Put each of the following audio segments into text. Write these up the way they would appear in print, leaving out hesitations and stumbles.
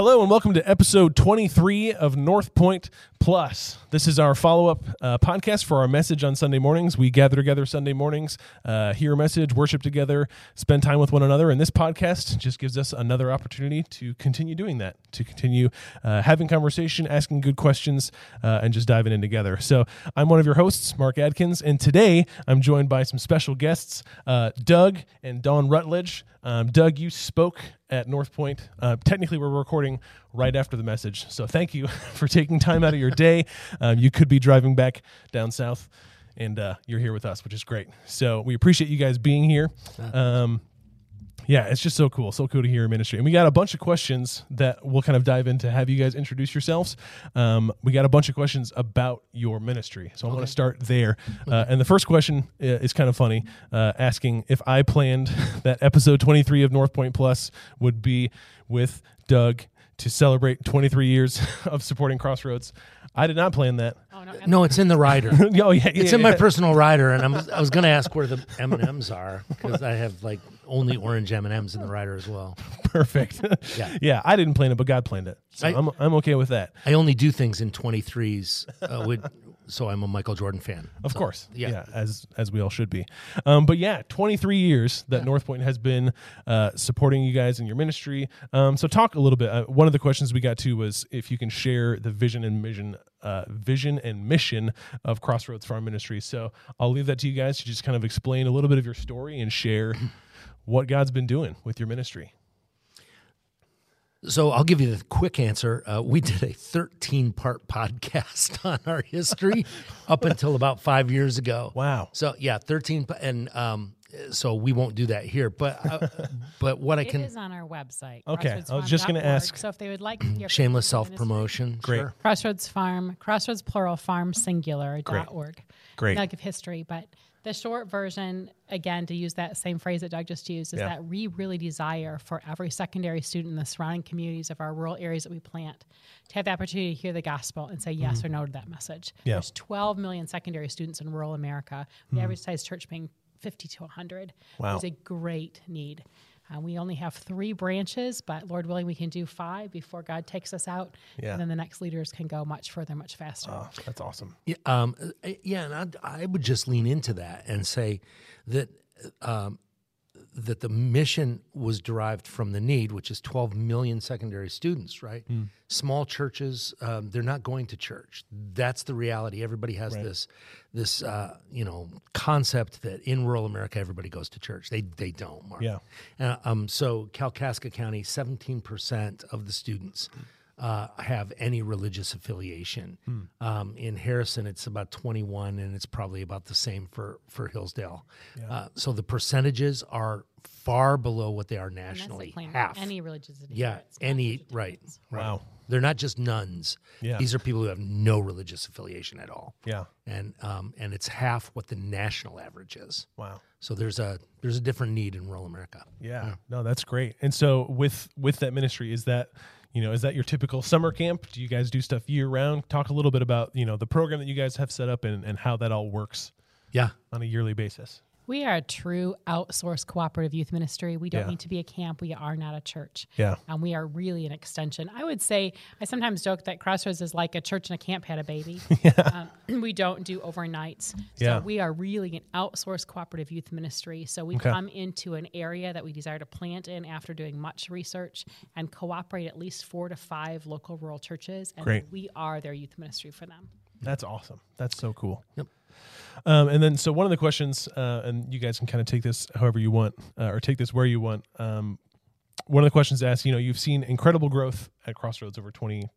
Hello and welcome to episode 23 of North Point Plus. This is our follow-up podcast for our message on Sunday mornings. We gather together Sunday mornings, hear a message, worship together, spend time with one another, and this podcast just gives us another opportunity to continue doing that, to continue having conversation, asking good questions, and just diving in together. So I'm one of your hosts, Mark Adkins, and today I'm joined by some special guests, Doug and Dawn Rutledge. Doug, you spoke at North Point. Technically, we're recording right after the message, so thank you for taking time out of your day. You could be driving back down south, and you're here with us, which is great. So we appreciate you guys being here. Yeah, it's just so cool to hear ministry. And we got a bunch of questions that we'll kind of dive into, have you guys introduce yourselves. We got a bunch of questions about your ministry, so I'm going to start there. And the first question is kind of funny, asking if I planned that episode 23 of North Point Plus would be with Doug to celebrate 23 years of supporting Crossroads. I did not plan that. Oh, no, it's in the rider. It's in my personal rider, and I was going to ask where the M&Ms are, because I have like only orange M&Ms in the rider as well. Perfect. Yeah, I didn't plan it, but God planned it, so I'm okay with that. I only do things in 23s, so I'm a Michael Jordan fan. Of course, yeah, as we all should be. But yeah, 23 years that North Point has been supporting you guys in your ministry. So talk a little bit. One of the questions we got to was if you can share the vision and mission of Crossroads Farm Ministry. So I'll leave that to you guys to just kind of explain a little bit of your story and share what God's been doing with your ministry. So I'll give you the quick answer. We did a 13-part podcast on our history up until about 5 years ago. Wow. So yeah, 13, and so we won't do that here. But what I can, it is on our website. Okay, I was just going to ask. So if they would like your shameless self-promotion, great. Sure. Crossroads Farm, Crossroads plural, Farm singular .org. Great. Not give history, but the short version, again, to use that same phrase that Doug just used, is that we really desire for every secondary student in the surrounding communities of our rural areas that we plant to have the opportunity to hear the gospel and say yes or no to that message. Yeah. There's 12 million secondary students in rural America, the average size church being 50 to 100. Wow. There's a great need. We only have 3 branches, but Lord willing, we can do 5 before God takes us out, and then the next leaders can go much further, much faster. Oh, that's awesome. Yeah, and I would just lean into that and say that that the mission was derived from the need, which is 12 million secondary students, right? Mm. Small churches, they're not going to church. That's the reality. Everybody has this concept that in rural America, everybody goes to church. They don't, Mark. Yeah. So Kalkaska County, 17% of the students have any religious affiliation. Mm. In Harrison, it's about 21, and it's probably about the same for Hillsdale. Yeah. So the percentages are far below what they are nationally. Half. Any religious adherence. Yeah, any, right. Wow. They're not just nuns. Yeah. These are people who have no religious affiliation at all. Yeah. And it's half what the national average is. Wow. So there's a different need in rural America. Yeah. No, that's great. And so with that ministry, is that, is that your typical summer camp? Do you guys do stuff year-round? Talk a little bit about, the program that you guys have set up and how that all works on a yearly basis. We are a true outsourced cooperative youth ministry. We don't need to be a camp. We are not a church. Yeah. And we are really an extension. I would say, I sometimes joke that Crossroads is like a church and a camp had a baby. We don't do overnights. So we are really an outsourced cooperative youth ministry. So we come into an area that we desire to plant in after doing much research and cooperate at least 4 to 5 local rural churches. And we are their youth ministry for them. That's awesome. That's so cool. Yep. And then, so one of the questions, and you guys can kind of take this however you want, or take this where you want. One of the questions asked, you've seen incredible growth at Crossroads over 20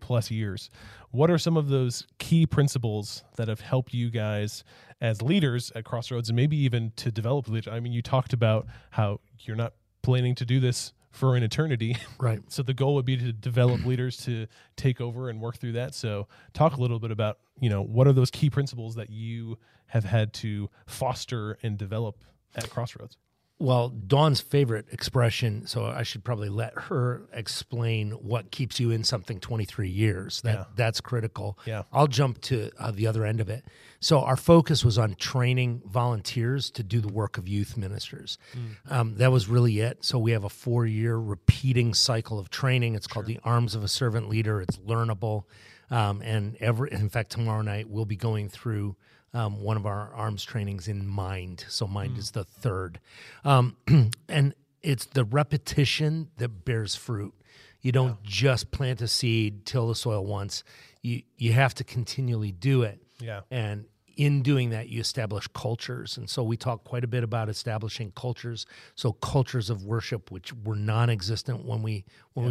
plus years. What are some of those key principles that have helped you guys as leaders at Crossroads, and maybe even to develop leadership? I mean, you talked about how you're not planning to do this for an eternity. Right. So the goal would be to develop leaders to take over and work through that. So talk a little bit about, what are those key principles that you have had to foster and develop at Crossroads? Well, Dawn's favorite expression, so I should probably let her explain what keeps you in something 23 years. That's critical. Yeah. I'll jump to the other end of it. So our focus was on training volunteers to do the work of youth ministers. That was really it. So we have a 4-year repeating cycle of training. It's called the Arms of a Servant Leader. It's learnable. In fact, tomorrow night we'll be going through one of our arms trainings in Mind. So Mind is the third. And it's the repetition that bears fruit. You don't just plant a seed, till the soil once. You have to continually do it. Yeah. And in doing that, you establish cultures. And so we talk quite a bit about establishing cultures. So cultures of worship, which were non-existent when we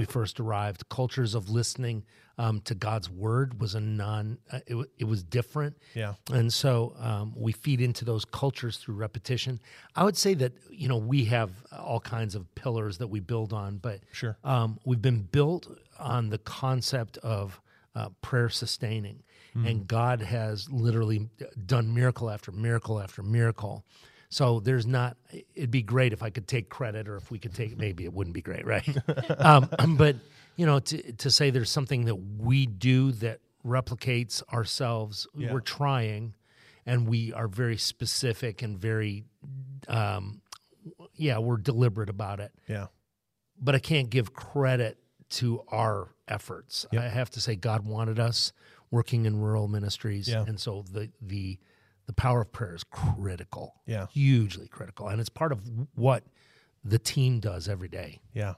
first arrived. Cultures of listening to God's word was it was different. Yeah. And so we feed into those cultures through repetition. I would say that, we have all kinds of pillars that we build on, but we've been built on the concept of prayer sustaining. And God has literally done miracle after miracle after miracle. So it'd be great if I could take credit, or if we could maybe it wouldn't be great, right? But, to say there's something that we do that replicates ourselves, we're trying, and we are very specific and very, we're deliberate about it. Yeah. But I can't give credit to our efforts. Yep. I have to say God wanted us working in rural ministries, and so the power of prayer is critical, hugely critical, and it's part of what the team does every day. Yeah,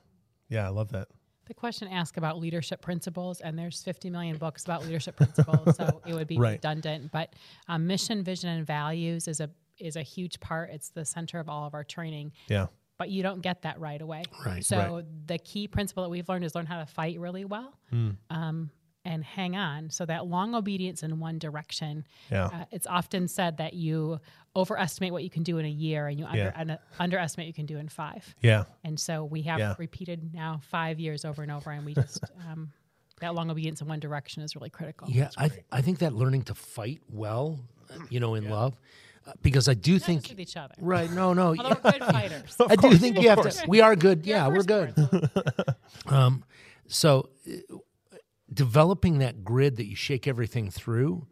I love that. The question asked about leadership principles, and there's 50 million books about leadership principles, so it would be redundant, but mission, vision, and values is a huge part. It's the center of all of our training. Yeah. But you don't get that right away. Right. So the key principle that we've learned is learn how to fight really well. And hang on. So that long obedience in one direction, it's often said that you overestimate what you can do in a year and you underestimate what you can do in 5. Yeah. And so we have repeated now 5 years over and over, and we just, that long obedience in one direction is really critical. Yeah, I think that learning to fight well, in love, because I do think with each other. Right. No. Although we're good fighters. I do think you have to, we are good. Yeah, we're good. Developing that grid that you shake everything through,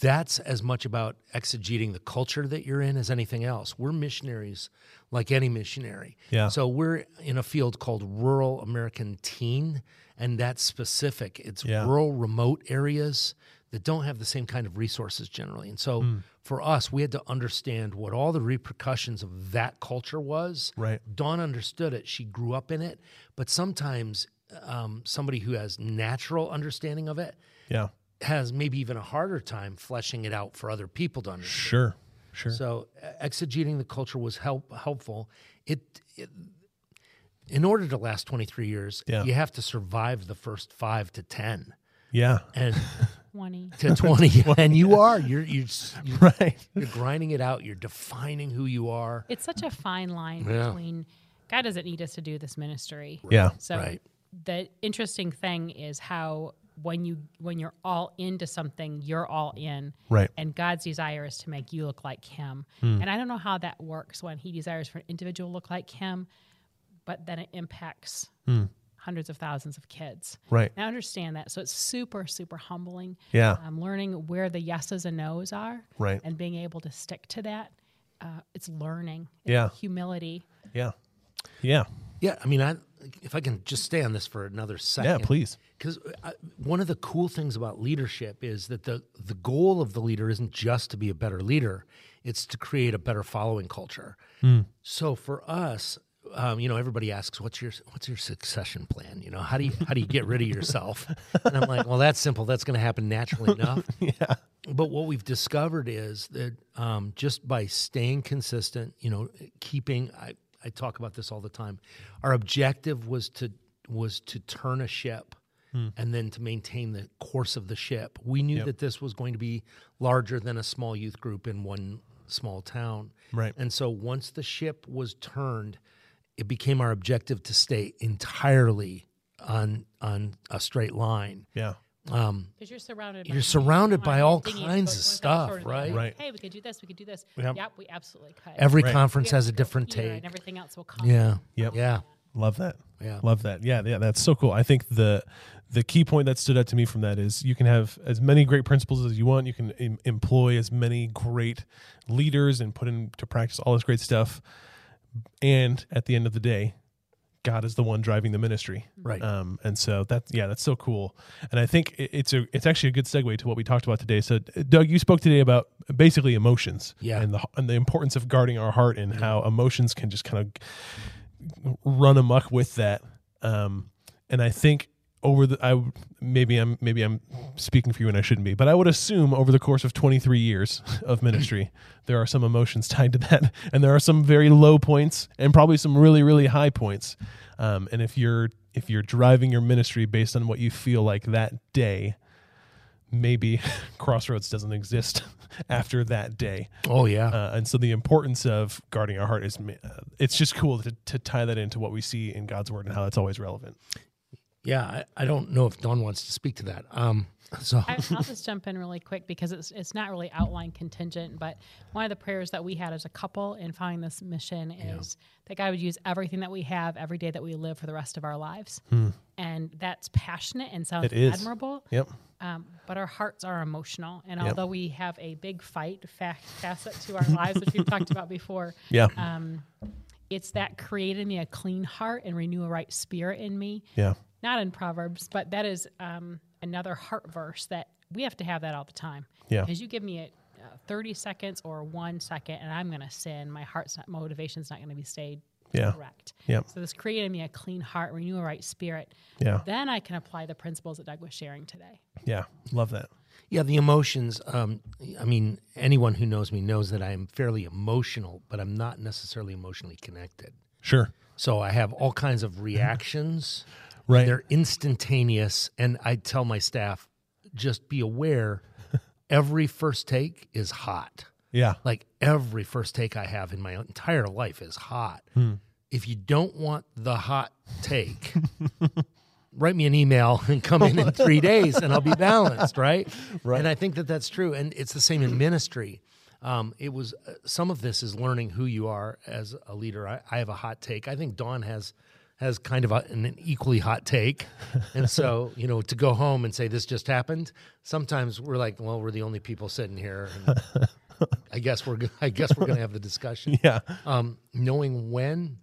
that's as much about exegeting the culture that you're in as anything else. We're missionaries like any missionary. Yeah. So we're in a field called rural American teen, and that's specific. It's rural, remote areas that don't have the same kind of resources generally. And so for us, we had to understand what all the repercussions of that culture was. Right. Dawn understood it. She grew up in it. But sometimes somebody who has natural understanding of it has maybe even a harder time fleshing it out for other people to understand. Sure. So exegeting the culture was helpful. It in order to last 23 years, you have to survive the first 5 to 10. Yeah. And 20. To 20. And you are. You're grinding it out. You're defining who you are. It's such a fine line between God doesn't need us to do this ministry. Right. Yeah. So the interesting thing is how when you're all into something, you're all in. Right. And God's desire is to make you look like him. And I don't know how that works when he desires for an individual to look like him, but then it impacts hundreds of thousands of kids. Right. And I understand that. So it's super, super humbling. Yeah. Learning where the yeses and nos are. Right. And being able to stick to that. It's learning. It's humility. Yeah. Yeah. Yeah, I mean, if I can just stay on this for another second. Yeah, please. Because one of the cool things about leadership is that the goal of the leader isn't just to be a better leader, it's to create a better following culture. So for us, everybody asks, what's your succession plan? How do you get rid of yourself? And I'm like, well, that's simple. That's going to happen naturally enough. But what we've discovered is that just by staying consistent, I talk about this all the time. Our objective was to turn a ship and then to maintain the course of the ship. We knew that this was going to be larger than a small youth group in one small town. Right. And so once the ship was turned, it became our objective to stay entirely on a straight line. Yeah. Because you're surrounded by all kinds of stuff, right? Right. Hey, we could do this, we could do this. Yep, we absolutely could. Every conference has a different take. And everything else will come. Yeah. Yep. Yeah. Love that. Yeah. Love that. Yeah, yeah, that's so cool. I think the key point that stood out to me from that is you can have as many great principles as you want. You can employ as many great leaders and put into practice all this great stuff. And at the end of the day, God is the one driving the ministry. Right. And so that's so cool. And I think it's actually a good segue to what we talked about today. So Doug, you spoke today about basically emotions and the importance of guarding our heart and how emotions can just kind of run amok with that. And I think maybe I'm speaking for you and I shouldn't be, but I would assume over the course of 23 years of ministry, there are some emotions tied to that, and there are some very low points and probably some really, really high points. And if you're driving your ministry based on what you feel like that day, maybe Crossroads doesn't exist after that day. Oh yeah. And so the importance of guarding our heart is, it's just cool to tie that into what we see in God's word and how that's always relevant. Yeah, I don't know if Dawn wants to speak to that. I'll just jump in really quick because it's not really outline contingent, but one of the prayers that we had as a couple in following this mission is that God would use everything that we have every day that we live for the rest of our lives. Hmm. And that's passionate and sounds admirable. Yep. But our hearts are emotional, and although we have a big fight facet to our lives, which we've talked about before, it's that create in me a clean heart and renew a right spirit in me. Yeah. Not in Proverbs, but that is another heart verse that we have to have that all the time. Yeah. Because you give me 30 seconds or 1 second, and I'm going to sin. My motivation's not going to be stayed correct. Yep. So this created me a clean heart, renew a right spirit. Yeah. Then I can apply the principles that Doug was sharing today. Yeah, love that. Yeah, the emotions, anyone who knows me knows that I am fairly emotional, but I'm not necessarily emotionally connected. Sure. So I have all kinds of reactions. Right. They're instantaneous, and I tell my staff, just be aware, every first take is hot. Yeah. Like every first take I have in my entire life is hot. Hmm. If you don't want the hot take, write me an email and come in 3 days, and I'll be balanced, right? Right. And I think that that's true, and it's the same in ministry. It was some of this is learning who you are as a leader. I have a hot take. I think Dawn has kind of an equally hot take. And so, to go home and say, this just happened, sometimes we're like, well, we're the only people sitting here. And I guess we're going to have the discussion. Yeah. Knowing when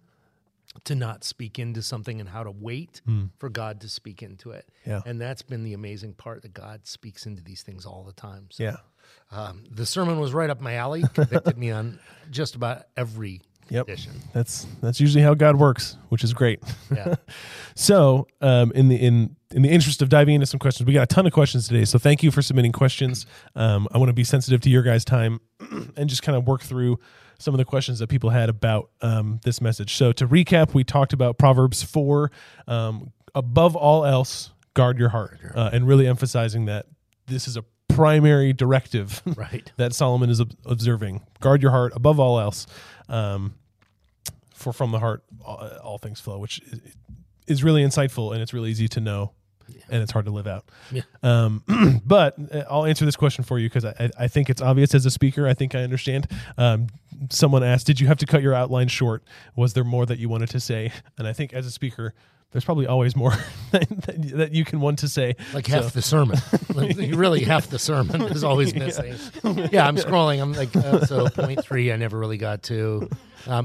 to not speak into something and how to wait for God to speak into it. Yeah. And that's been the amazing part, that God speaks into these things all the time. So, the sermon was right up my alley, convicted me on just about every condition. Yep, that's usually how God works, which is great. Yeah. So, in the interest of diving into some questions, we got a ton of questions today. So, thank you for submitting questions. I want to be sensitive to your guys' time and just kind of work through some of the questions that people had about this message. So, to recap, we talked about Proverbs 4. Above all else, guard your heart, and really emphasizing that this is a primary directive that Solomon is observing. Guard your heart above all else, for from the heart all things flow, which is really insightful, and it's really easy to know, and it's hard to live out. Yeah. But I'll answer this question for you because I think it's obvious as a speaker. I think I understand. Someone asked, did you have to cut your outline short? Was there more that you wanted to say? And I think as a speaker, there's probably always more that you can want to say. Like half the sermon. Really, half the sermon is always missing. Yeah, I'm scrolling. I'm like, point 3 I never really got to.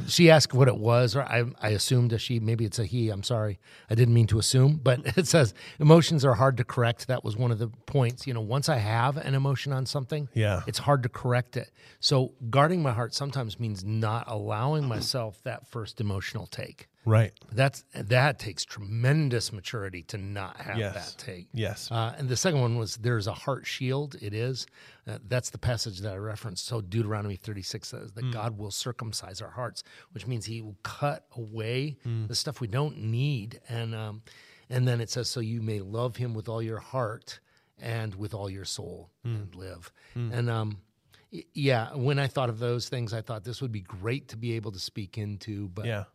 She asked what it was, or I assumed a she. Maybe it's a he. I'm sorry. I didn't mean to assume. But it says emotions are hard to correct. That was one of the points. Once I have an emotion on something, it's hard to correct it. So guarding my heart sometimes means not allowing myself that first emotional take. Right. That takes tremendous maturity to not have that take. Yes. And the second one was there's a heart shield. It is. That's the passage that I referenced. So Deuteronomy 36 says that God will circumcise our hearts, which means he will cut away the stuff we don't need. And then it says, so you may love him with all your heart and with all your soul and live. Mm. And when I thought of those things, I thought this would be great to be able to speak into, but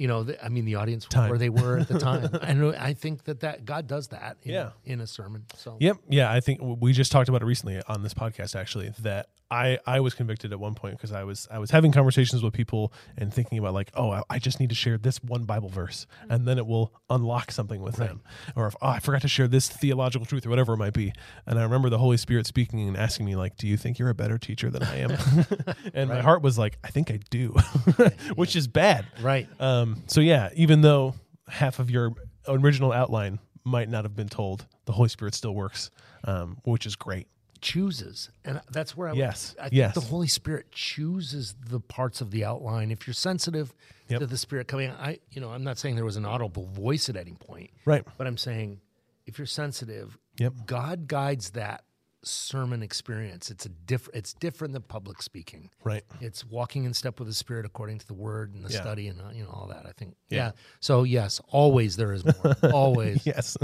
you know, the audience where they were at the time. And I think that God does that in a sermon. So yep. Yeah, I think we just talked about it recently on this podcast, actually, that I was convicted at one point because I was having conversations with people and thinking about like, oh, I just need to share this one Bible verse, and then it will unlock something with them. Or if, I forgot to share this theological truth or whatever it might be. And I remember the Holy Spirit speaking and asking me like, do you think you're a better teacher than I am? And my heart was like, I think I do, which is bad. Right. So yeah, even though half of your original outline might not have been told, the Holy Spirit still works, which is great. Chooses, and that's where I think the Holy Spirit chooses the parts of the outline. If you're sensitive to the Spirit coming, I'm not saying there was an audible voice at any point, right? But I'm saying if you're sensitive, God guides that sermon experience. It's different than public speaking, right? It's walking in step with the Spirit according to the Word and the study and all that. I think, So yes, always there is more. Always, yes.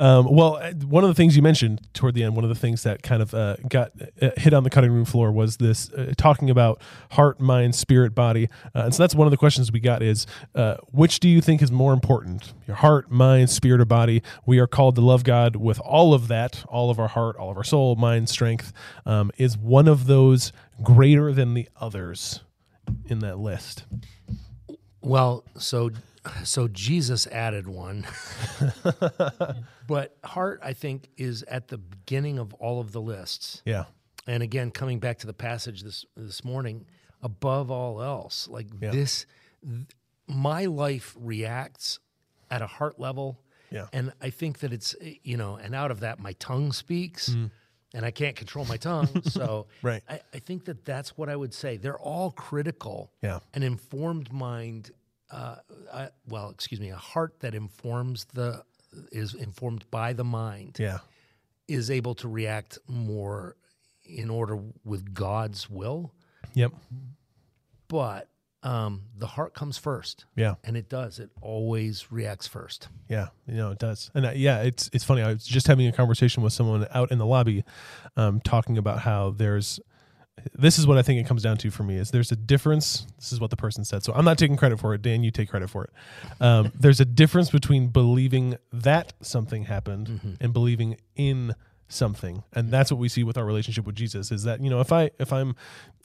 Well, one of the things you mentioned toward the end, one of the things that kind of got hit on the cutting room floor was this talking about heart, mind, spirit, body, and so that's one of the questions we got is which do you think is more important, your heart, mind, spirit, or body? We are called to love God with all of that, all of our heart, all of our soul, mind, strength. Is one of those greater than the others in that list? Well, so Jesus added one, but heart, I think, is at the beginning of all of the lists. Yeah. And again, coming back to the passage this morning, above all else, like this, my life reacts at a heart level. Yeah. And I think that it's, and out of that, my tongue speaks. Mm. And I can't control my tongue, so right. I think that that's what I would say. They're all critical. Yeah. An informed mind, a heart that is informed by the mind. Yeah. Is able to react more in order with God's will. Yep. But the heart comes first. Yeah. And it does. It always reacts first. Yeah. It does. And it's funny. I was just having a conversation with someone out in the lobby, talking about how this is what I think it comes down to for me is there's a difference. This is what the person said. So I'm not taking credit for it. Dan, you take credit for it. There's a difference between believing that something happened and believing in something. And that's what we see with our relationship with Jesus is that, if I'm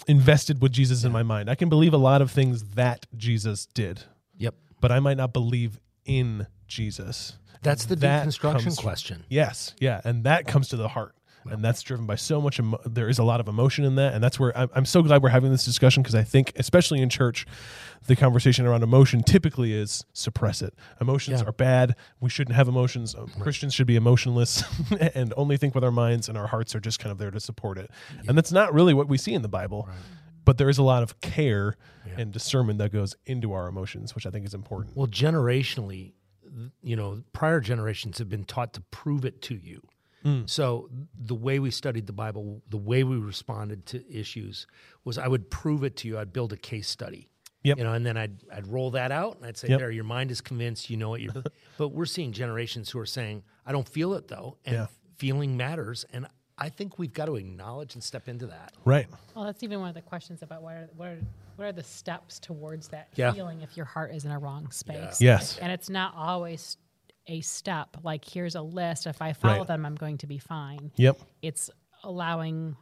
invested with Jesus in my mind, I can believe a lot of things that Jesus did. Yep. But I might not believe in Jesus. That's the deconstruction question. Yes. Yeah. And that comes to the heart. And that's driven by so much. There is a lot of emotion in that. And that's where I'm so glad we're having this discussion, because I think, especially in church, the conversation around emotion typically is suppress it. Emotions are bad. We shouldn't have emotions. Christians should be emotionless and only think with our minds, and our hearts are just kind of there to support it. Yeah. And that's not really what we see in the Bible. Right. But there is a lot of care and discernment that goes into our emotions, which I think is important. Well, generationally, prior generations have been taught to prove it to you. Mm. So the way we studied the Bible, the way we responded to issues was I would prove it to you. I'd build a case study, and then I'd roll that out and I'd say, there, your mind is convinced, you know what you're But we're seeing generations who are saying, I don't feel it though, and feeling matters, and I think we've got to acknowledge and step into that. Right. Well, that's even one of the questions about what are the steps towards that feeling if your heart is in a wrong space. Yeah. Yes. And it's not always a step, like here's a list, if I follow them, I'm going to be fine. Yep. It's allowing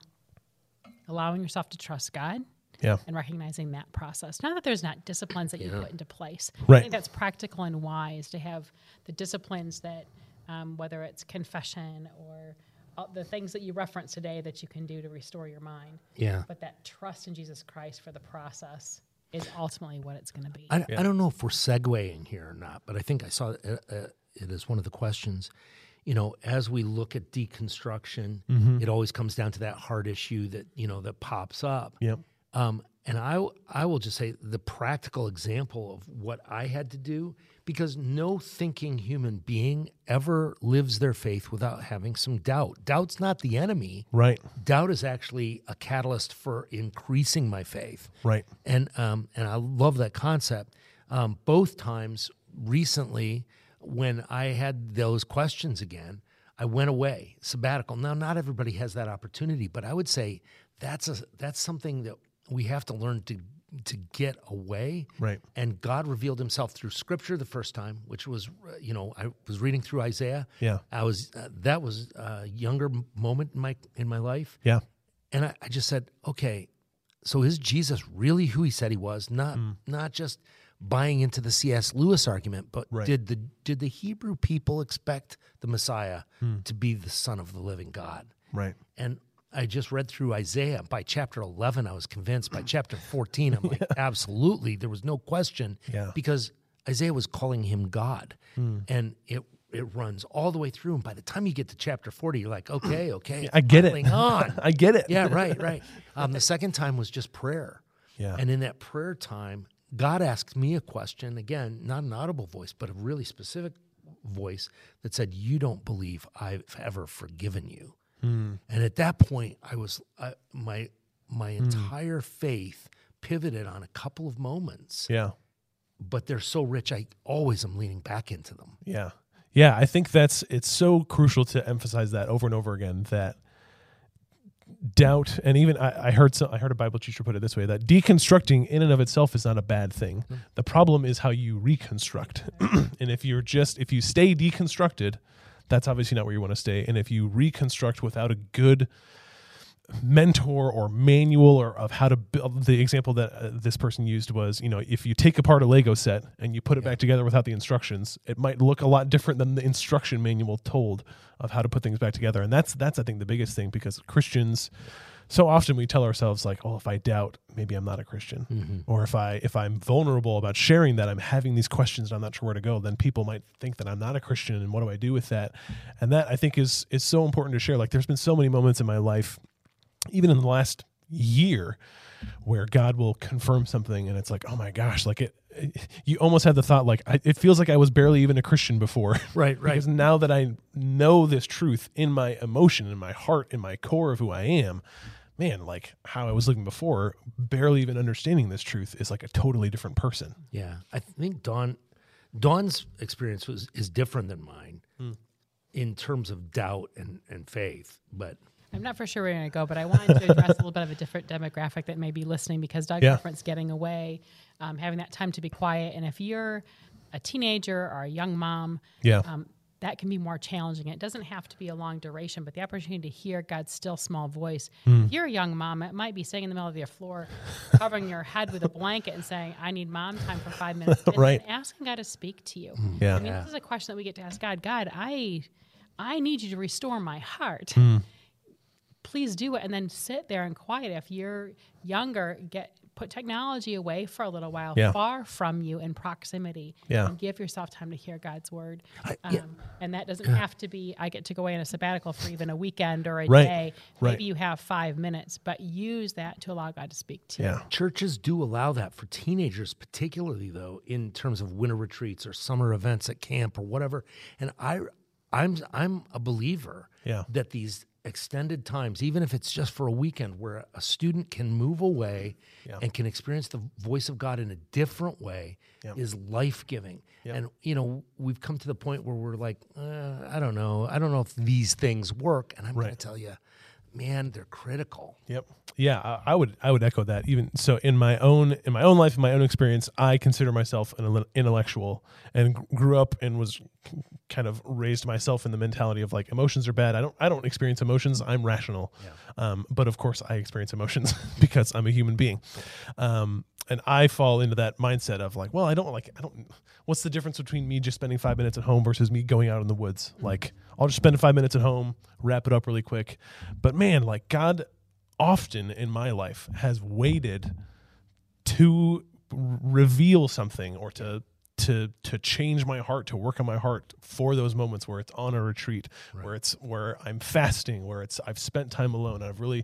yourself to trust God and recognizing that process. Not that there's not disciplines that you put into place. Right. I think that's practical and wise to have the disciplines that, whether it's confession or the things that you reference today that you can do to restore your mind. Yeah. But that trust in Jesus Christ for the process is ultimately what it's going to be. I don't know if we're segueing here or not, but I think I saw it is one of the questions, as we look at deconstruction, it always comes down to that heart issue that, that pops up. Yep. And I will just say the practical example of what I had to do, because no thinking human being ever lives their faith without having some doubt. Doubt's not the enemy. Right. Doubt is actually a catalyst for increasing my faith. Right. And I love that concept. Both times recently, when I had those questions again, I went away, sabbatical. Now, not everybody has that opportunity, but I would say that's something that we have to learn to to get away. Right. And God revealed himself through Scripture the first time, which was, you know, I was reading through Isaiah. Yeah. I was, that was a younger moment in my life. Yeah. And I just said, okay, so is Jesus really who he said he was? Not just buying into the C.S. Lewis argument, but right. did the Hebrew people expect the Messiah to be the Son of the living God? Right. And I just read through Isaiah. By chapter 11, I was convinced. By chapter 14, I'm like, absolutely, there was no question, because Isaiah was calling him God, and it runs all the way through. And by the time you get to chapter 40, you're like, okay, I get it. I get it. Yeah, right. The second time was just prayer. Yeah, and in that prayer time, God asked me a question, again, not an audible voice, but a really specific voice that said, you don't believe I've ever forgiven you. Mm. And at that point, I was my entire faith pivoted on a couple of moments. Yeah, but they're so rich, I always am leaning back into them. Yeah, yeah. I think it's so crucial to emphasize that over and over again, that doubt, and even I heard a Bible teacher put it this way, that deconstructing in and of itself is not a bad thing. Mm-hmm. The problem is how you reconstruct, and if you stay deconstructed, that's obviously not where you want to stay. And if you reconstruct without a good mentor or manual or of how to build, the example that this person used was, you know, if you take apart a Lego set and you put it back together without the instructions, it might look a lot different than the instruction manual told of how to put things back together. And that's I think the biggest thing, because Christians, so often we tell ourselves like, oh, if I doubt, maybe I'm not a Christian. Mm-hmm. Or if I'm vulnerable about sharing that I'm having these questions and I'm not sure where to go, then people might think that I'm not a Christian, and what do I do with that? And that I think is so important to share. Like, there's been so many moments in my life, even in the last year, where God will confirm something and it's like, oh my gosh, like you almost had the thought, like, it feels like I was barely even a Christian before. Right. Because now that I know this truth in my emotion, in my heart, in my core of who I am, man, like how I was living before, barely even understanding this truth, is like a totally different person. Yeah. I think Dawn's experience is different than mine in terms of doubt and faith, but I'm not for sure where we're going to go, but I wanted to address a little bit of a different demographic that may be listening, because Doug referenced getting away, having that time to be quiet. And if you're a teenager or a young mom, that can be more challenging. It doesn't have to be a long duration, but the opportunity to hear God's still small voice. Mm. If you're a young mom, it might be sitting in the middle of your floor, covering your head with a blanket and saying, I need mom time for 5 minutes. And asking God to speak to you. Yeah. I mean, this is a question that we get to ask God. God, I need you to restore my heart. Mm. Please do it, and then sit there and quiet. If you're younger, put technology away for a little while, far from you in proximity, and give yourself time to hear God's word. And that doesn't have to be, I get to go away on a sabbatical for even a weekend or a day. Maybe you have 5 minutes, but use that to allow God to speak to you. Churches do allow that for teenagers, particularly, though, in terms of winter retreats or summer events at camp or whatever. And I'm a believer that these extended times, even if it's just for a weekend, where a student can move away and can experience the voice of God in a different way, is life-giving. Yep. And, you know, we've come to the point where we're like, I don't know if these things work. And I'm going to tell you, man, they're critical. Yep. Yeah, I would echo that. Even so, in my own life, in my own experience, I consider myself an intellectual, and grew up and was kind of raised myself in the mentality of like, emotions are bad. I don't experience emotions. I'm rational. Yeah. But of course, I experience emotions because I'm a human being. And I fall into that mindset of like, well, I don't. What's the difference between me just spending 5 minutes at home versus me going out in the woods? Like, I'll just spend 5 minutes at home, wrap it up really quick. But man, like, God often in my life has waited to reveal something or to change my heart, to work on my heart for those moments where it's on a retreat, where I'm fasting, where it's I've spent time alone, and I've really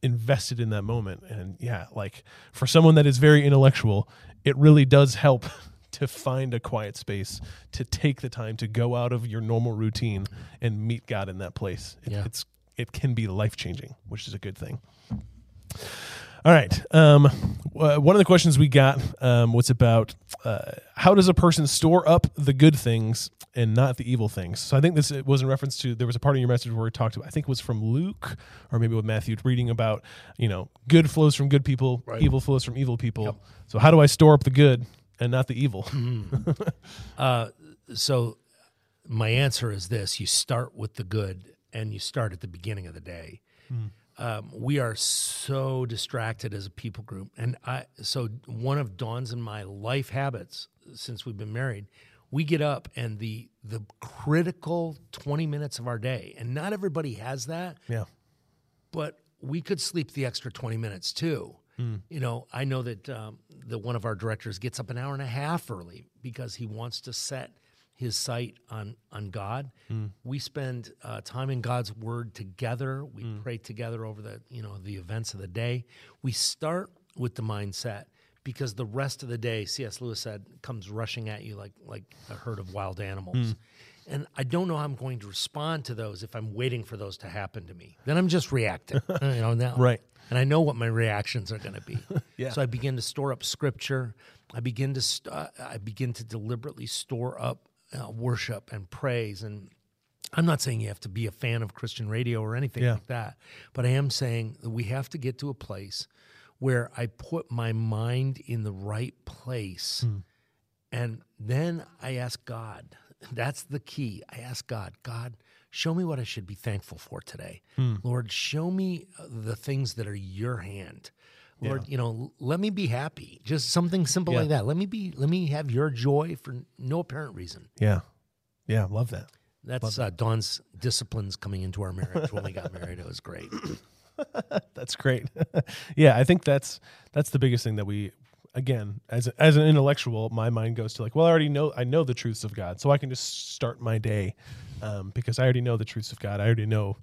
invested in that moment. And yeah, like, for someone that is very intellectual, it really does help to find a quiet space, to take the time to go out of your normal routine and meet God in that place. It can be life-changing, which is a good thing. All right. One of the questions we got was about how does a person store up the good things and not the evil things? So I think this was in reference to, there was a part of your message where we talked about, I think it was from Luke or maybe with Matthew, reading about, you know, good flows from good people, right. Evil flows from evil people. Yep. So how do I store up the good and not the evil? So my answer is this: you start with the good and you start at the beginning of the day. Mm. We are so distracted as a people group. And so one of Dawn's and my life habits since we've been married, we get up and the critical 20 minutes of our day, and not everybody has that. Yeah. But we could sleep the extra 20 minutes too. Mm. You know, I know that the one of our directors gets up an hour and a half early because he wants to set his sight on God. Mm. We spend time in God's Word together. We pray together over the, you know, the events of the day. We start with the mindset because the rest of the day, C.S. Lewis said, comes rushing at you like a herd of wild animals. Mm. And I don't know how I'm going to respond to those if I'm waiting for those to happen to me. Then I'm just reacting. Right. And I know what my reactions are going to be. Yeah. So I begin to store up Scripture. I begin to deliberately store up worship and praise. And I'm not saying you have to be a fan of Christian radio or anything like that, but I am saying that we have to get to a place where I put my mind in the right place. Mm. And then I ask God. That's the key. I ask God, God, show me what I should be thankful for today. Mm. Lord, show me the things that are your hand. Lord, you know, let me be happy. Just something simple like that. Let me have your joy for no apparent reason. Yeah. Yeah, love that. That's Dawn's disciplines coming into our marriage. When we got married, it was great. That's great. Yeah, I think that's the biggest thing that we, again, as an intellectual, my mind goes to like, well, I know the truths of God, so I can just start my day because I already know the truths of God. I already know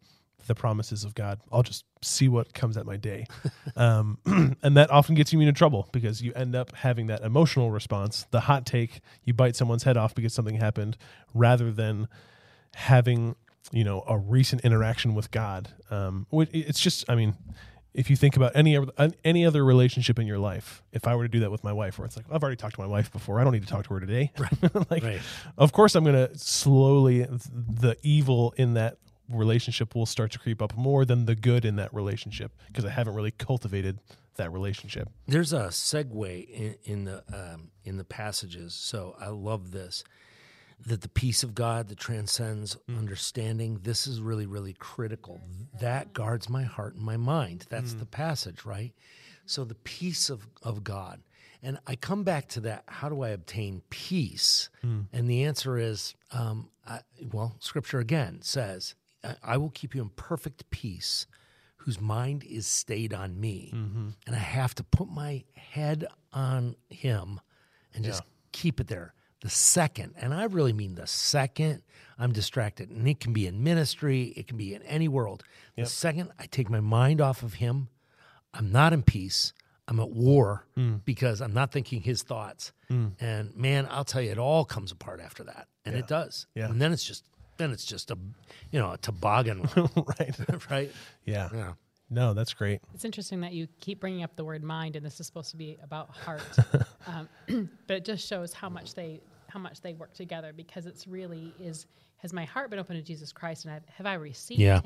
the promises of God. I'll just see what comes at my day. And that often gets you into trouble because you end up having that emotional response, the hot take, you bite someone's head off because something happened, rather than having, you know, a recent interaction with God. It's just, I mean, if you think about any other relationship in your life, if I were to do that with my wife, where it's like, I've already talked to my wife before, I don't need to talk to her today. Right. Of course I'm going to slowly, the evil in that relationship will start to creep up more than the good in that relationship because I haven't really cultivated that relationship. There's a segue in the passages, so I love this, that the peace of God that transcends understanding, this is really, really critical. That guards my heart and my mind. That's the passage, right? So the peace of God. And I come back to that, how do I obtain peace? Mm. And the answer is, Scripture again says, I will keep you in perfect peace, whose mind is stayed on me. Mm-hmm. And I have to put my head on him and just keep it there. The second, and I really mean the second, I'm distracted. And it can be in ministry. It can be in any world. Yep. The second I take my mind off of him, I'm not in peace. I'm at war because I'm not thinking his thoughts. Mm. And, man, I'll tell you, it all comes apart after that. And it does. Yeah. And then it's just... a toboggan. Right? Yeah. No, that's great. It's interesting that you keep bringing up the word mind, and this is supposed to be about heart. But it just shows how much they work together, because it's really is, has my heart been open to Jesus Christ, and have I received him?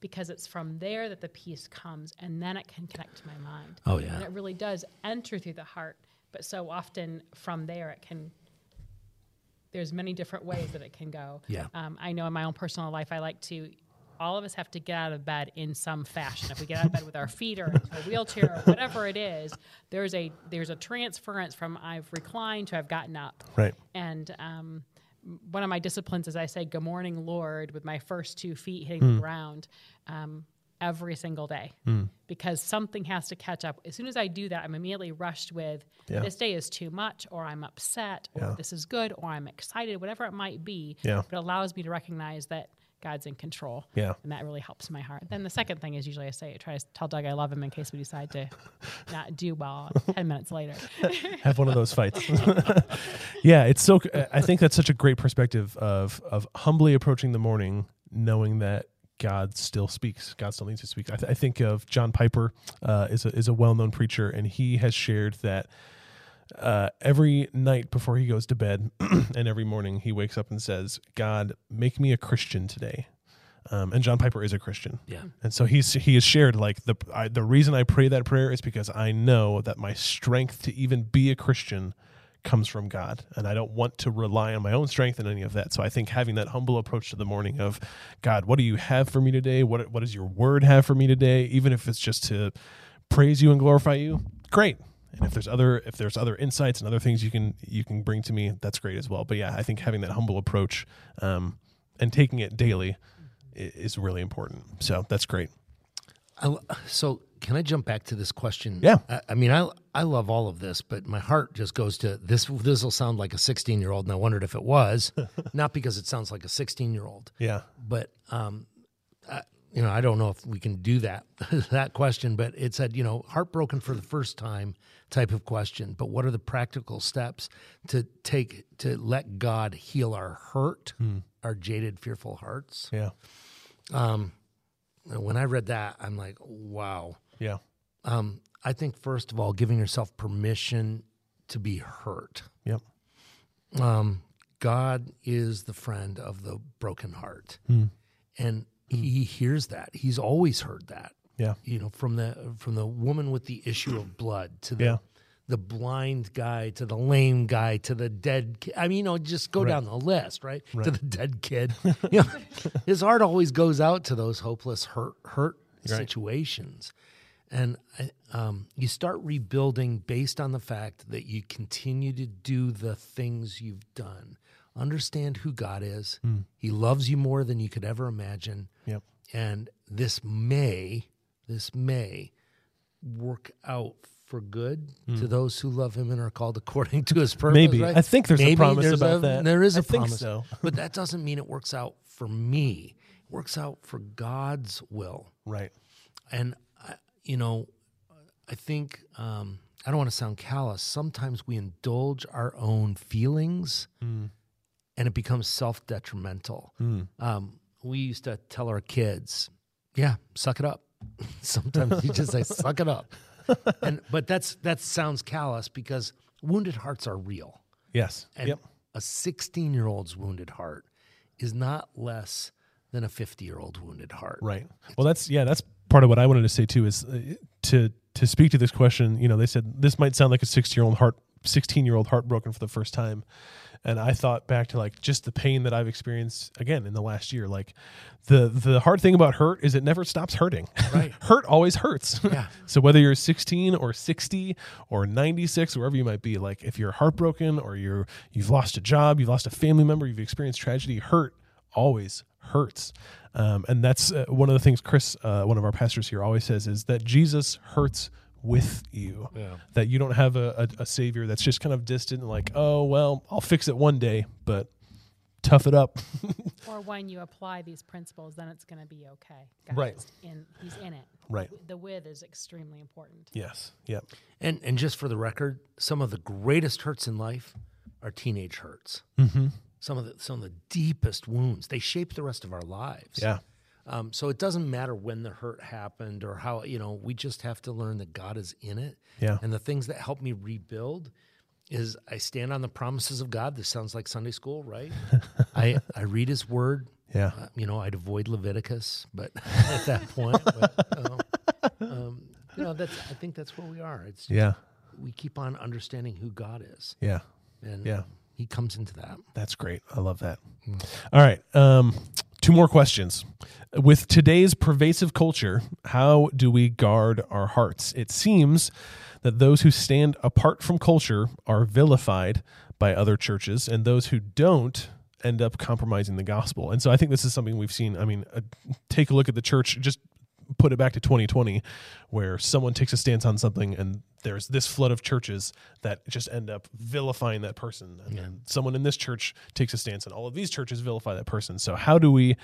Because it's from there that the peace comes, and then it can connect to my mind. Oh, yeah. And it really does enter through the heart, but so often from there it can... There's many different ways that it can go. Yeah. I know in my own personal life, all of us have to get out of bed in some fashion. If we get out of bed with our feet or a wheelchair or whatever it is, there's a transference from I've reclined to I've gotten up. Right. And one of my disciplines is I say, "Good morning, Lord," with my first 2 feet hitting the ground every single day because something has to catch up. As soon as I do that, I'm immediately rushed with this day is too much, or I'm upset, or this is good, or I'm excited, whatever it might be. Yeah. But it allows me to recognize that God's in control. Yeah. And that really helps my heart. Then the second thing is usually I try to tell Doug I love him in case we decide to not do well 10 minutes later. Have one of those fights. Yeah, it's so. I think that's such a great perspective of humbly approaching the morning, knowing that God still speaks. God still needs to speak. I think of John Piper is a well-known preacher, and he has shared that every night before he goes to bed and every morning he wakes up and says, God, make me a Christian today. And John Piper is a Christian. Yeah. And so he has shared, like, the reason I pray that prayer is because I know that my strength to even be a Christian comes from God, and I don't want to rely on my own strength in any of that. So I think having that humble approach to the morning of, God, what do you have for me today? What does your word have for me today? Even if it's just to praise you and glorify you, great. And if there's other insights and other things you can bring to me, that's great as well. But yeah, I think having that humble approach and taking it daily is really important. So that's great. So can I jump back to this question? Yeah. I mean, I love all of this, but my heart just goes to this. This will sound like a 16-year-old, and I wondered if it was, not because it sounds like a 16-year-old. Yeah. But, I don't know if we can do that, that question, but it said, heartbroken for the first time type of question, but what are the practical steps to take to let God heal our hurt, our jaded, fearful hearts? Yeah. When I read that, I'm like, wow. Yeah. I think, first of all, giving yourself permission to be hurt. Yep. God is the friend of the broken heart. And he hears that. He's always heard that. Yeah. From the woman with the issue of blood to the blind guy, to the lame guy, to the dead kid. I mean, just go down the list, right? To the dead kid. His heart always goes out to those hopeless, hurt situations. And you start rebuilding based on the fact that you continue to do the things you've done. Understand who God is. He loves you more than you could ever imagine. Yep. And this may work out for good to those who love him and are called according to his purpose. Maybe. Right? I think there's a promise about that. There is a promise. I think so. But that doesn't mean it works out for me. It works out for God's will. Right. And, I think, I don't want to sound callous. Sometimes we indulge our own feelings and it becomes self-detrimental. We used to tell our kids, suck it up. Sometimes you just say, suck it up. But that sounds callous because wounded hearts are real. Yes. And a 16-year-old's wounded heart is not less than a 50-year-old wounded heart. Right. Well, that's part of what I wanted to say too is to speak to this question. They said this might sound like a 16-year-old heartbroken for the first time. And I thought back to like just the pain that I've experienced again in the last year. Like the hard thing about hurt is it never stops hurting. Right. Hurt always hurts. Yeah. So whether you're 16 or 60 or 96, wherever you might be, like if you're heartbroken or you've lost a job, you've lost a family member, you've experienced tragedy, hurt always hurts. And that's one of the things Chris, one of our pastors here, always says is that Jesus hurts with you, that you don't have a savior that's just kind of distant and like, oh, well, I'll fix it one day, but tough it up. Or when you apply these principles, then it's going to be okay. God is in, he's in it. Right. The with is extremely important. Yes. Yep. And just for the record, some of the greatest hurts in life are teenage hurts. Mm-hmm. Some of the deepest wounds, they shape the rest of our lives. Yeah. So it doesn't matter when the hurt happened or how, we just have to learn that God is in it. Yeah. And the things that help me rebuild is I stand on the promises of God. This sounds like Sunday school, right? I read his word. Yeah. I'd avoid Leviticus, but at that point, I think that's where we are. It's just, we keep on understanding who God is. Yeah. And he comes into that. That's great. I love that. All right. Two more questions. With today's pervasive culture, how do we guard our hearts? It seems that those who stand apart from culture are vilified by other churches, and those who don't end up compromising the gospel. And so I think this is something we've seen. I mean, take a look at the church, just put it back to 2020, where someone takes a stance on something and there's this flood of churches that just end up vilifying that person. And then someone in this church takes a stance and all of these churches vilify that person. So how do we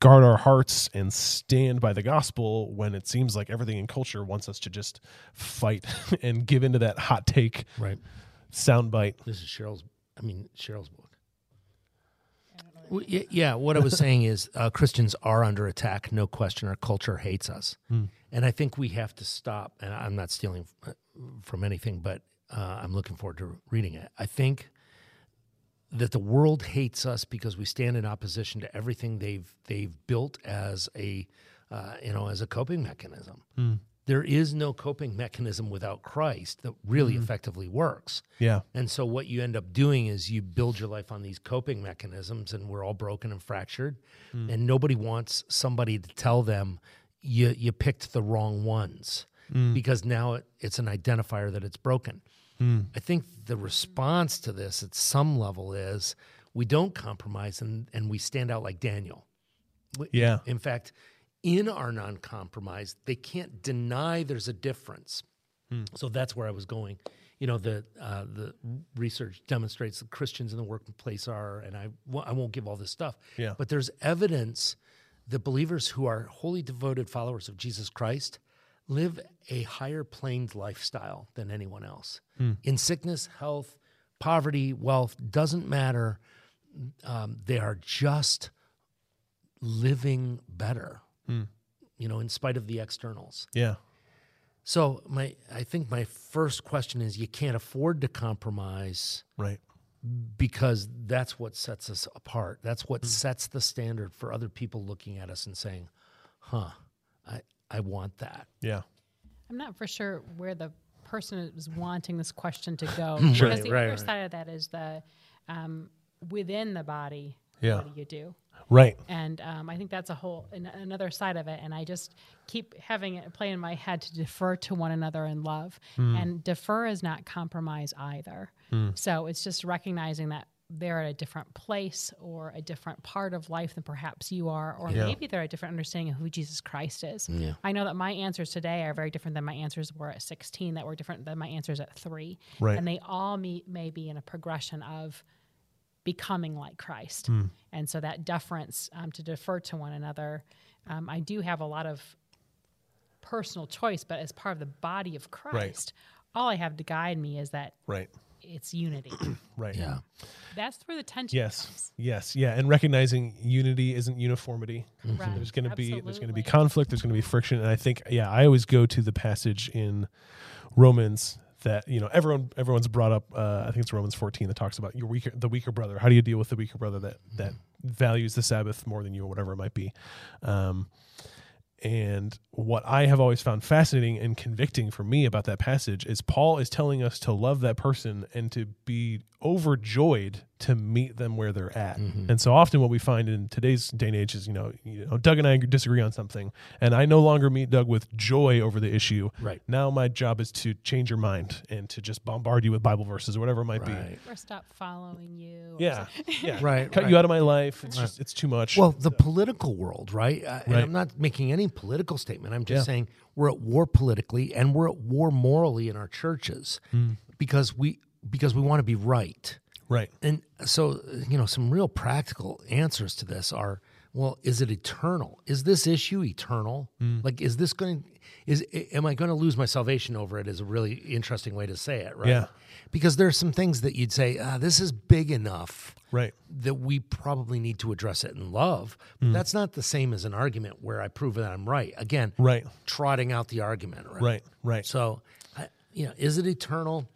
guard our hearts and stand by the gospel when it seems like everything in culture wants us to just fight and give into that hot take soundbite? This is Cheryl's book. Yeah, what I was saying is Christians are under attack, no question. Our culture hates us. And I think we have to stop, and I'm not stealing from anything, but I'm looking forward to reading it. I think that the world hates us because we stand in opposition to everything they've built as a coping mechanism. Mm. There is no coping mechanism without Christ that really effectively works. Yeah. And so what you end up doing is you build your life on these coping mechanisms, and we're all broken and fractured, and nobody wants somebody to tell them you picked the wrong ones, because now it's an identifier that it's broken. Mm. I think the response to this at some level is we don't compromise and we stand out like Daniel. Yeah. In fact, in our non-compromise, they can't deny there's a difference. Mm. So that's where I was going. You know, the research demonstrates that Christians in the workplace are, and I won't give all this stuff, yeah, but there's evidence that believers who are wholly devoted followers of Jesus Christ live a higher planed lifestyle than anyone else. Mm. In sickness, health, poverty, wealth, doesn't matter. They are just living better, you know, in spite of the externals. Yeah. So I think my first question is you can't afford to compromise. Right. Because that's what sets us apart. That's what sets the standard for other people looking at us and saying, huh, I want that. Yeah. I'm not for sure where the person is wanting this question to go. Because the other side of that is the within the body, what do you do? Right. And I think that's a whole another side of it. And I just keep having it play in my head to defer to one another in love. Mm. And defer is not compromise either. Mm. So it's just recognizing that they're at a different place or a different part of life than perhaps you are, or maybe they're a different understanding of who Jesus Christ is. Yeah. I know that my answers today are very different than my answers were at 16, that were different than my answers at 3. Right. And they all may be in a progression of becoming like Christ. Mm. And so that deference to defer to one another, I do have a lot of personal choice, but as part of the body of Christ, all I have to guide me is that it's unity. Right. Yeah. That's where the tension comes. Yes. Yeah. And recognizing unity isn't uniformity. Mm-hmm. Right. There's going to be conflict. There's going to be friction. And I think, I always go to the passage in Romans that, you know, everyone's brought up. I think it's Romans 14 that talks about the weaker brother. How do you deal with the weaker brother that values the Sabbath more than you or whatever it might be? And what I have always found fascinating and convicting for me about that passage is Paul is telling us to love that person and to be overjoyed to meet them where they're at. Mm-hmm. And so often what we find in today's day and age is, you know, Doug and I disagree on something, and I no longer meet Doug with joy over the issue. Right. Now my job is to change your mind and to just bombard you with Bible verses or whatever it might be. Or stop following you. Yeah. Yeah. Right. Cut you out of my life. It's just, it's too much. Well, the political world, right? And I'm not making any political statement. I'm just saying we're at war politically and we're at war morally in our churches because we want to be right. Right. And so, you know, some real practical answers to this are, well, is it eternal? Is this issue eternal? Mm. Like, am I going to lose my salvation over it is a really interesting way to say it, right? Yeah. Because there are some things that you'd say, this is big enough that we probably need to address it in love. But that's not the same as an argument where I prove that I'm right. Again, trotting out the argument, right? Right, right. So, you know, is it eternal?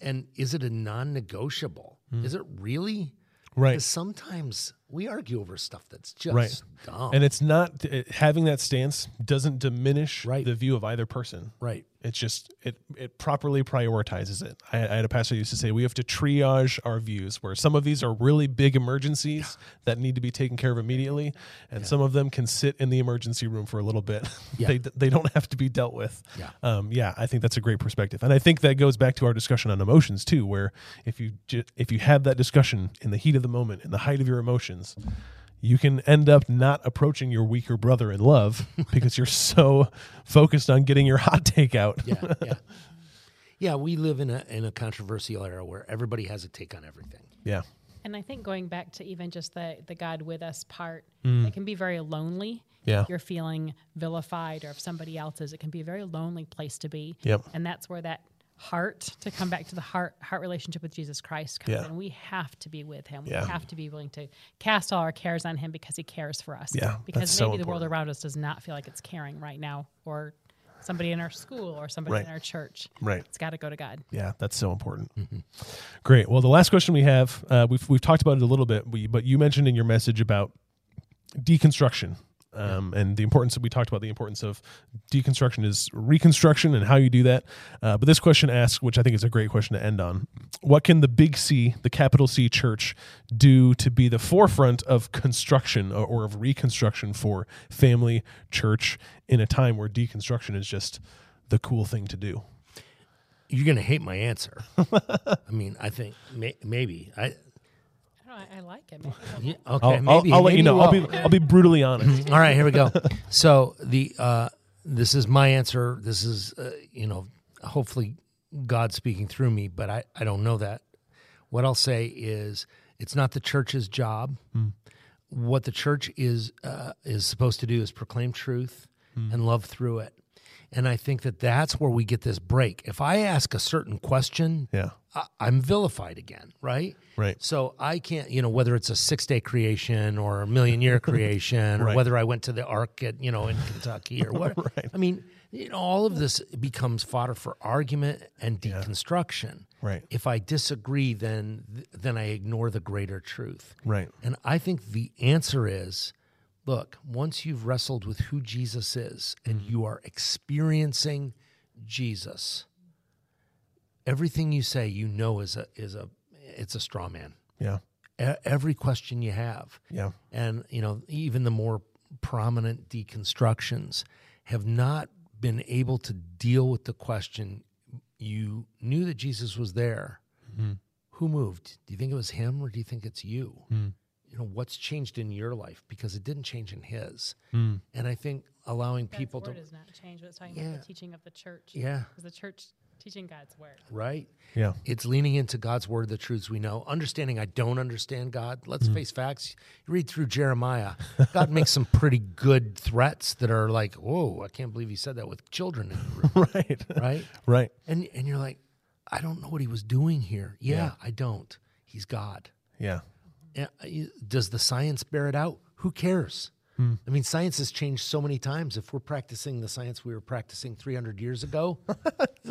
And is it a non-negotiable? Is it really? Right. Because sometimes we argue over stuff that's just dumb. And it's not, having that stance doesn't diminish the view of either person. Right. It's just, it properly prioritizes it. I had a pastor who used to say, we have to triage our views, where some of these are really big emergencies that need to be taken care of immediately, and some of them can sit in the emergency room for a little bit. Yeah. They don't have to be dealt with. Yeah. I think that's a great perspective. And I think that goes back to our discussion on emotions, too, where if you have that discussion in the heat of the moment, in the height of your emotions, you can end up not approaching your weaker brother in love because you're so focused on getting your hot take out. We live in a controversial era where everybody has a take on everything. Yeah. And I think going back to even just the God with us part, it can be very lonely. Yeah. If you're feeling vilified or if somebody else is, it can be a very lonely place to be. Yep. And that's where that heart, to come back to the heart relationship with Jesus Christ comes, and we have to be with him. We have to be willing to cast all our cares on him because he cares for us. Yeah, because maybe the world around us does not feel like it's caring right now, or somebody in our school or somebody in our church. Right. It's got to go to God. Yeah, that's so important. Mm-hmm. Great. Well, the last question we have, we've talked about it a little bit, but you mentioned in your message about deconstruction. And the importance that we talked about, the importance of deconstruction is reconstruction and how you do that. But this question asks, which I think is a great question to end on, what can the big C, the capital C church, do to be the forefront of construction or of reconstruction for family church in a time where deconstruction is just the cool thing to do? You're going to hate my answer. I mean, I think maybe. I like it. Yeah, okay, I'll let you know. I'll be brutally honest. All right, here we go. So this is my answer. This is hopefully God speaking through me, but I don't know that. What I'll say is it's not the church's job. Mm. What the church is supposed to do is proclaim truth and love through it. And I think that that's where we get this break. If I ask a certain question, I'm vilified again, right? Right. So I can't, whether it's a 6-day creation or a 1,000,000-year creation or whether I went to the Ark at, in Kentucky or what. Right. I mean, all of this becomes fodder for argument and deconstruction. Yeah. Right. If I disagree, then I ignore the greater truth. Right. And I think the answer is, look, once you've wrestled with who Jesus is and you are experiencing Jesus, everything you say it's a straw man. Yeah. Every question you have. Yeah. And even the more prominent deconstructions have not been able to deal with the question. You knew that Jesus was there. Mm-hmm. Who moved? Do you think it was him or do you think it's you? Mm. What's changed in your life because it didn't change in his. Mm. And I think allowing God's people word to does not change. But it's talking about the teaching of the church. Yeah, because the church teaching God's word. Right. Yeah, it's leaning into God's word, the truths we know, understanding. I don't understand God. Let's face facts. You read through Jeremiah. God makes some pretty good threats that are like, whoa, I can't believe he said that with children in the room. Right. And you're like, I don't know what he was doing here. Yeah. I don't. He's God. Yeah. Does the science bear it out? Who cares? Hmm. I mean, science has changed so many times. If we're practicing the science we were practicing 300 years ago,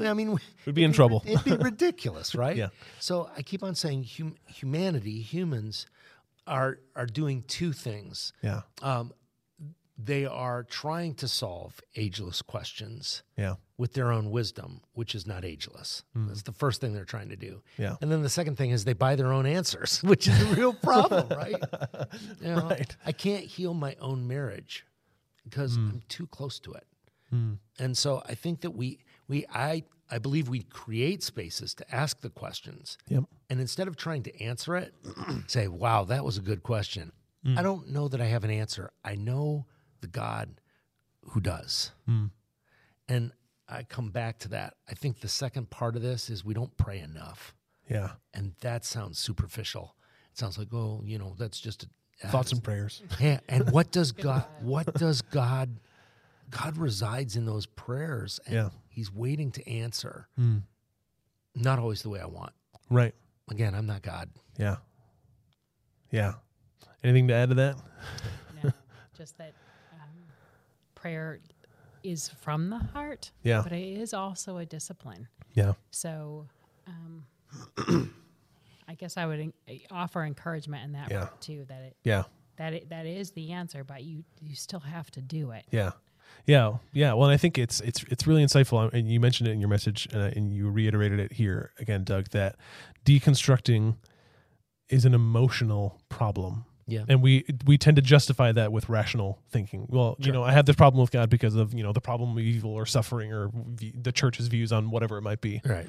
I mean, we'd be in trouble. It'd be ridiculous, right? Yeah. So I keep on saying humans are doing two things. Yeah. They are trying to solve ageless questions with their own wisdom, which is not ageless. Mm. That's the first thing they're trying to do. Yeah. And then the second thing is they buy their own answers, which is a real problem, right? Right. I can't heal my own marriage because I'm too close to it. Mm. And so I think that I believe we create spaces to ask the questions. Yep. And instead of trying to answer it, say, wow, that was a good question. Mm. I don't know that I have an answer. I know the God who does. Mm. And I come back to that. I think the second part of this is we don't pray enough. Yeah. And that sounds superficial. It sounds like, oh, that's just thoughts and prayers. Yeah. And what does God, God resides in those prayers and he's waiting to answer. Mm. Not always the way I want. Right. Again, I'm not God. Yeah. Yeah. Anything to add to that? No. Just that prayer is from the heart, but it is also a discipline. Yeah. So I guess I would offer encouragement in that way too, that that is the answer, but you still have to do it. Yeah. Yeah. Yeah. Well, and I think it's really insightful, and you mentioned it in your message, and you reiterated it here again, Doug, that deconstructing is an emotional problem. Yeah. And we tend to justify that with rational thinking. Well, I have this problem with God because of, the problem of evil or suffering or the church's views on whatever it might be. Right.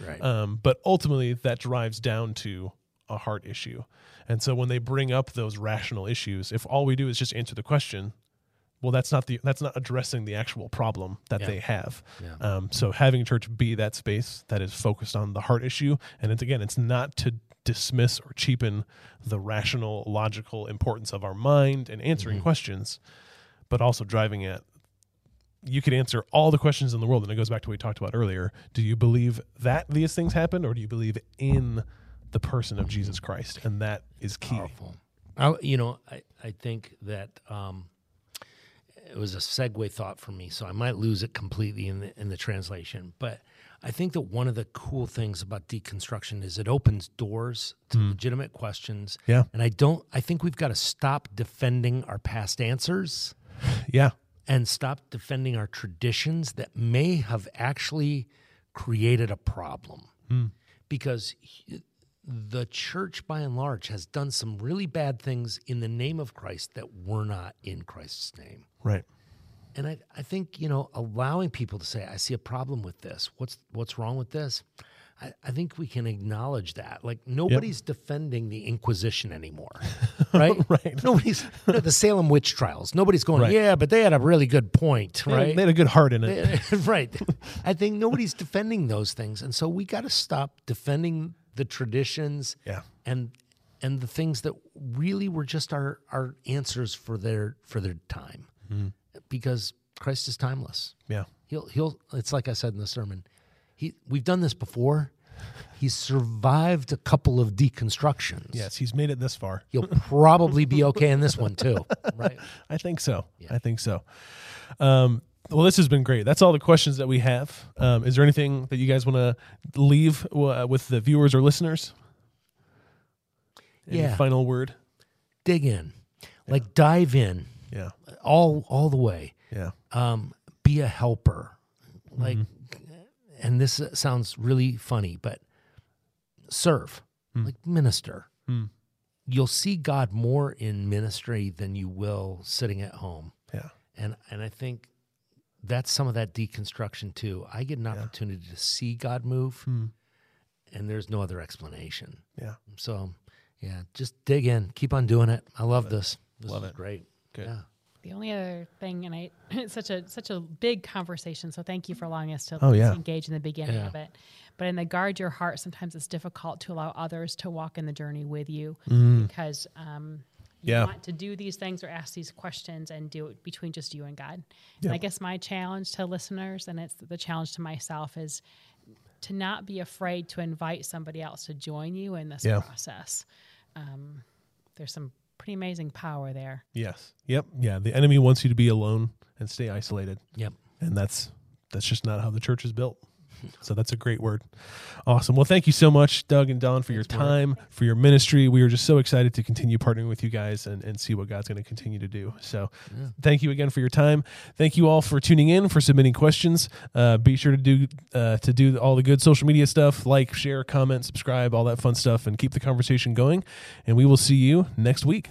But ultimately that drives down to a heart issue. And so when they bring up those rational issues, if all we do is just answer the question, well, that's not addressing the actual problem that they have. Yeah. So having church be that space that is focused on the heart issue. And it's not to dismiss or cheapen the rational, logical importance of our mind and answering questions, but also driving at, you could answer all the questions in the world, and it goes back to what we talked about earlier. Do you believe that these things happened, or do you believe in the person of Jesus Christ? And that is key. Powerful. I think that it was a segue thought for me, so I might lose it completely in the translation. But I think that one of the cool things about deconstruction is it opens doors to legitimate questions. Yeah. And I think we've got to stop defending our past answers. Yeah. And stop defending our traditions that may have actually created a problem. Mm. Because the church, by and large, has done some really bad things in the name of Christ that were not in Christ's name. Right. And I think, allowing people to say, I see a problem with this. What's wrong with this? I think we can acknowledge that. Like, nobody's defending the Inquisition anymore, right? Right. The Salem witch trials. Nobody's going, but they had a really good point, right? They had a good heart in it. Right. I think nobody's defending those things. And so we got to stop defending the traditions and the things that really were just our answers for their time. Mm-hmm. Because Christ is timeless. Yeah. He'll it's like I said in the sermon, we've done this before. He's survived a couple of deconstructions. Yes, he's made it this far. He'll probably be okay in this one too, right? I think so. Yeah. I think so. Well, this has been great. That's all the questions that we have. Is there anything that you guys want to leave with the viewers or listeners? Any final word? Dig in. Like, dive in. Yeah. All the way. Yeah. Be a helper. Like, and this sounds really funny, but serve. Like, minister. You'll see God more in ministry than you will sitting at home. Yeah. And I think that's some of that deconstruction too. I get an opportunity to see God move, and there's no other explanation. Yeah. So, just dig in. Keep on doing it. I love this. This is great. Good. Yeah. The only other thing, and it's such a big conversation, so thank you for allowing us to engage in the beginning of it. But in the guard your heart, sometimes it's difficult to allow others to walk in the journey with you because you want to do these things or ask these questions and do it between just you and God. Yeah. And I guess my challenge to listeners, and it's the challenge to myself, is to not be afraid to invite somebody else to join you in this process. There's some pretty amazing power there. Yes. Yep. Yeah. The enemy wants you to be alone and stay isolated. Yep. And that's just not how the church is built. So that's a great word. Awesome. Well, thank you so much, Doug and Dawn, for your time, for your ministry. We are just so excited to continue partnering with you guys and see what God's going to continue to do. So thank you again for your time. Thank you all for tuning in, for submitting questions. Be sure to do all the good social media stuff, like, share, comment, subscribe, all that fun stuff, and keep the conversation going. And we will see you next week.